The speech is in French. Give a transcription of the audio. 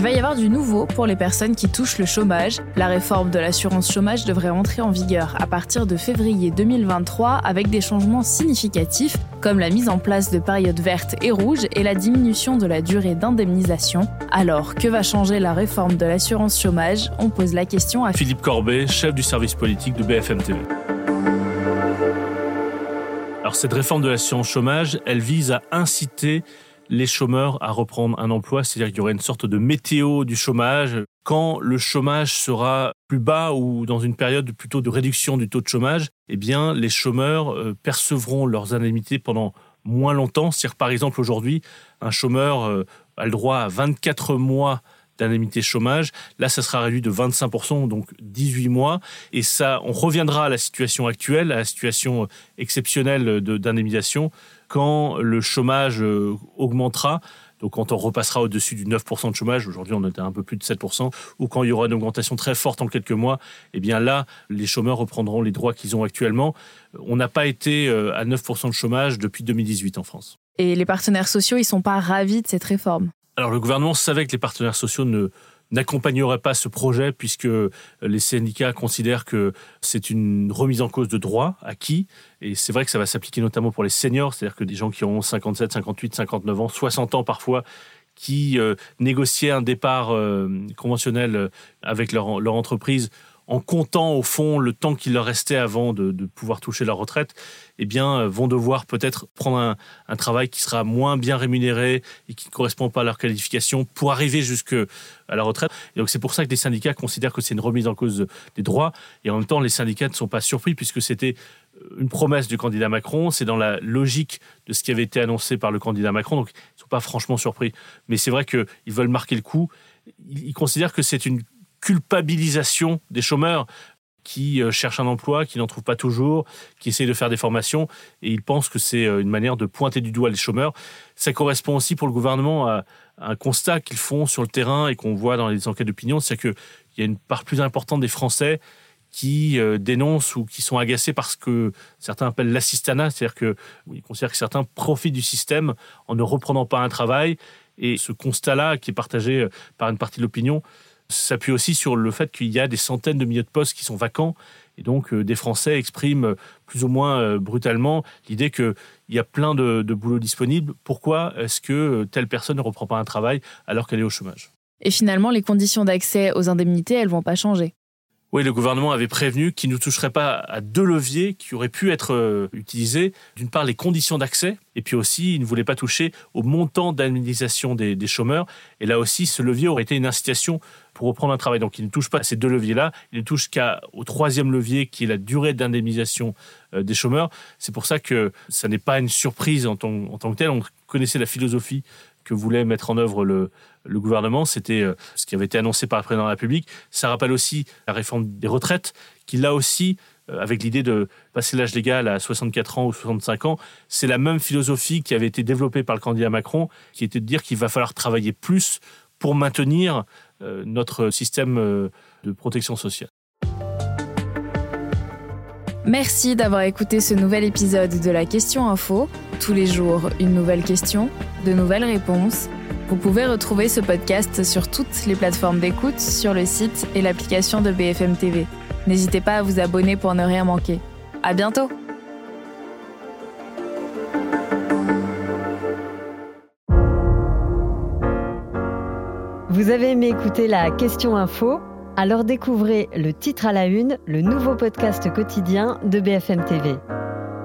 Il va y avoir du nouveau pour les personnes qui touchent le chômage. La réforme de l'assurance chômage devrait entrer en vigueur à partir de février 2023 avec des changements significatifs comme la mise en place de périodes vertes et rouges et la diminution de la durée d'indemnisation. Alors, que va changer la réforme de l'assurance chômage ? On pose la question à Philippe Corbé, chef du service politique de BFM TV. Alors, cette réforme de l'assurance chômage, elle vise à inciter les chômeurs à reprendre un emploi, c'est-à-dire qu'il y aurait une sorte de météo du chômage. Quand le chômage sera plus bas ou dans une période plutôt de réduction du taux de chômage, eh bien, les chômeurs percevront leurs indemnités pendant moins longtemps. C'est-à-dire, par exemple, aujourd'hui, un chômeur a le droit à 24 mois d'indemnité chômage. Là, ça sera réduit de 25%, donc 18 mois. Et ça, on reviendra à la situation actuelle, à la situation exceptionnelle d'indemnisation, quand le chômage augmentera, donc quand on repassera au-dessus du 9% de chômage, aujourd'hui on est à un peu plus de 7%, ou quand il y aura une augmentation très forte en quelques mois, eh bien là, les chômeurs reprendront les droits qu'ils ont actuellement. On n'a pas été à 9% de chômage depuis 2018 en France. Et les partenaires sociaux, ils ne sont pas ravis de cette réforme ? Alors le gouvernement savait que les partenaires sociaux n'accompagnerait pas ce projet puisque les syndicats considèrent que c'est une remise en cause de droits acquis. Et c'est vrai que ça va s'appliquer notamment pour les seniors, c'est-à-dire que des gens qui ont 57, 58, 59 ans, 60 ans parfois, qui négociaient un départ conventionnel avec leur entreprise en comptant au fond le temps qu'il leur restait avant de pouvoir toucher leur retraite, eh bien, vont devoir peut-être prendre un travail qui sera moins bien rémunéré et qui ne correspond pas à leur qualification pour arriver jusqu'à la retraite. Et donc c'est pour ça que les syndicats considèrent que c'est une remise en cause des droits. Et en même temps, les syndicats ne sont pas surpris puisque c'était une promesse du candidat Macron. C'est dans la logique de ce qui avait été annoncé par le candidat Macron. Donc ils ne sont pas franchement surpris. Mais c'est vrai qu'ils veulent marquer le coup. Ils considèrent que c'est une culpabilisation des chômeurs qui cherchent un emploi, qui n'en trouvent pas toujours, qui essayent de faire des formations, et ils pensent que c'est une manière de pointer du doigt les chômeurs. Ça correspond aussi pour le gouvernement à un constat qu'ils font sur le terrain et qu'on voit dans les enquêtes d'opinion, c'est qu'il y a une part plus importante des Français qui dénoncent ou qui sont agacés par ce que certains appellent l'assistanat, c'est-à-dire qu'ils considèrent que certains profitent du système en ne reprenant pas un travail, et ce constat-là, qui est partagé par une partie de l'opinion, s'appuie aussi sur le fait qu'il y a des centaines de milliers de postes qui sont vacants. Et donc, des Français expriment plus ou moins brutalement l'idée qu'il y a plein de boulot disponible. Pourquoi est-ce que telle personne ne reprend pas un travail alors qu'elle est au chômage ? Et finalement, les conditions d'accès aux indemnités, elles ne vont pas changer. Oui, le gouvernement avait prévenu qu'il ne toucherait pas à deux leviers qui auraient pu être utilisés. D'une part, les conditions d'accès, et puis aussi, il ne voulait pas toucher au montant d'indemnisation des chômeurs. Et là aussi, ce levier aurait été une incitation pour reprendre un travail. Donc, il ne touche pas à ces deux leviers-là. Il ne touche qu'au troisième levier, qui est la durée d'indemnisation des chômeurs. C'est pour ça que ça n'est pas une surprise en tant que telle. On connaissait la philosophie que voulait mettre en œuvre le gouvernement, c'était ce qui avait été annoncé par le président de la République. Ça rappelle aussi la réforme des retraites, qui là aussi, avec l'idée de passer l'âge légal à 64 ans ou 65 ans, c'est la même philosophie qui avait été développée par le candidat Macron, qui était de dire qu'il va falloir travailler plus pour maintenir notre système de protection sociale. Merci d'avoir écouté ce nouvel épisode de La Question Info. Tous les jours, une nouvelle question, de nouvelles réponses. Vous pouvez retrouver ce podcast sur toutes les plateformes d'écoute, sur le site et l'application de BFM TV. N'hésitez pas à vous abonner pour ne rien manquer. À bientôt! Vous avez aimé écouter La Question Info ? Alors découvrez Le Titre à la Une, le nouveau podcast quotidien de BFM TV.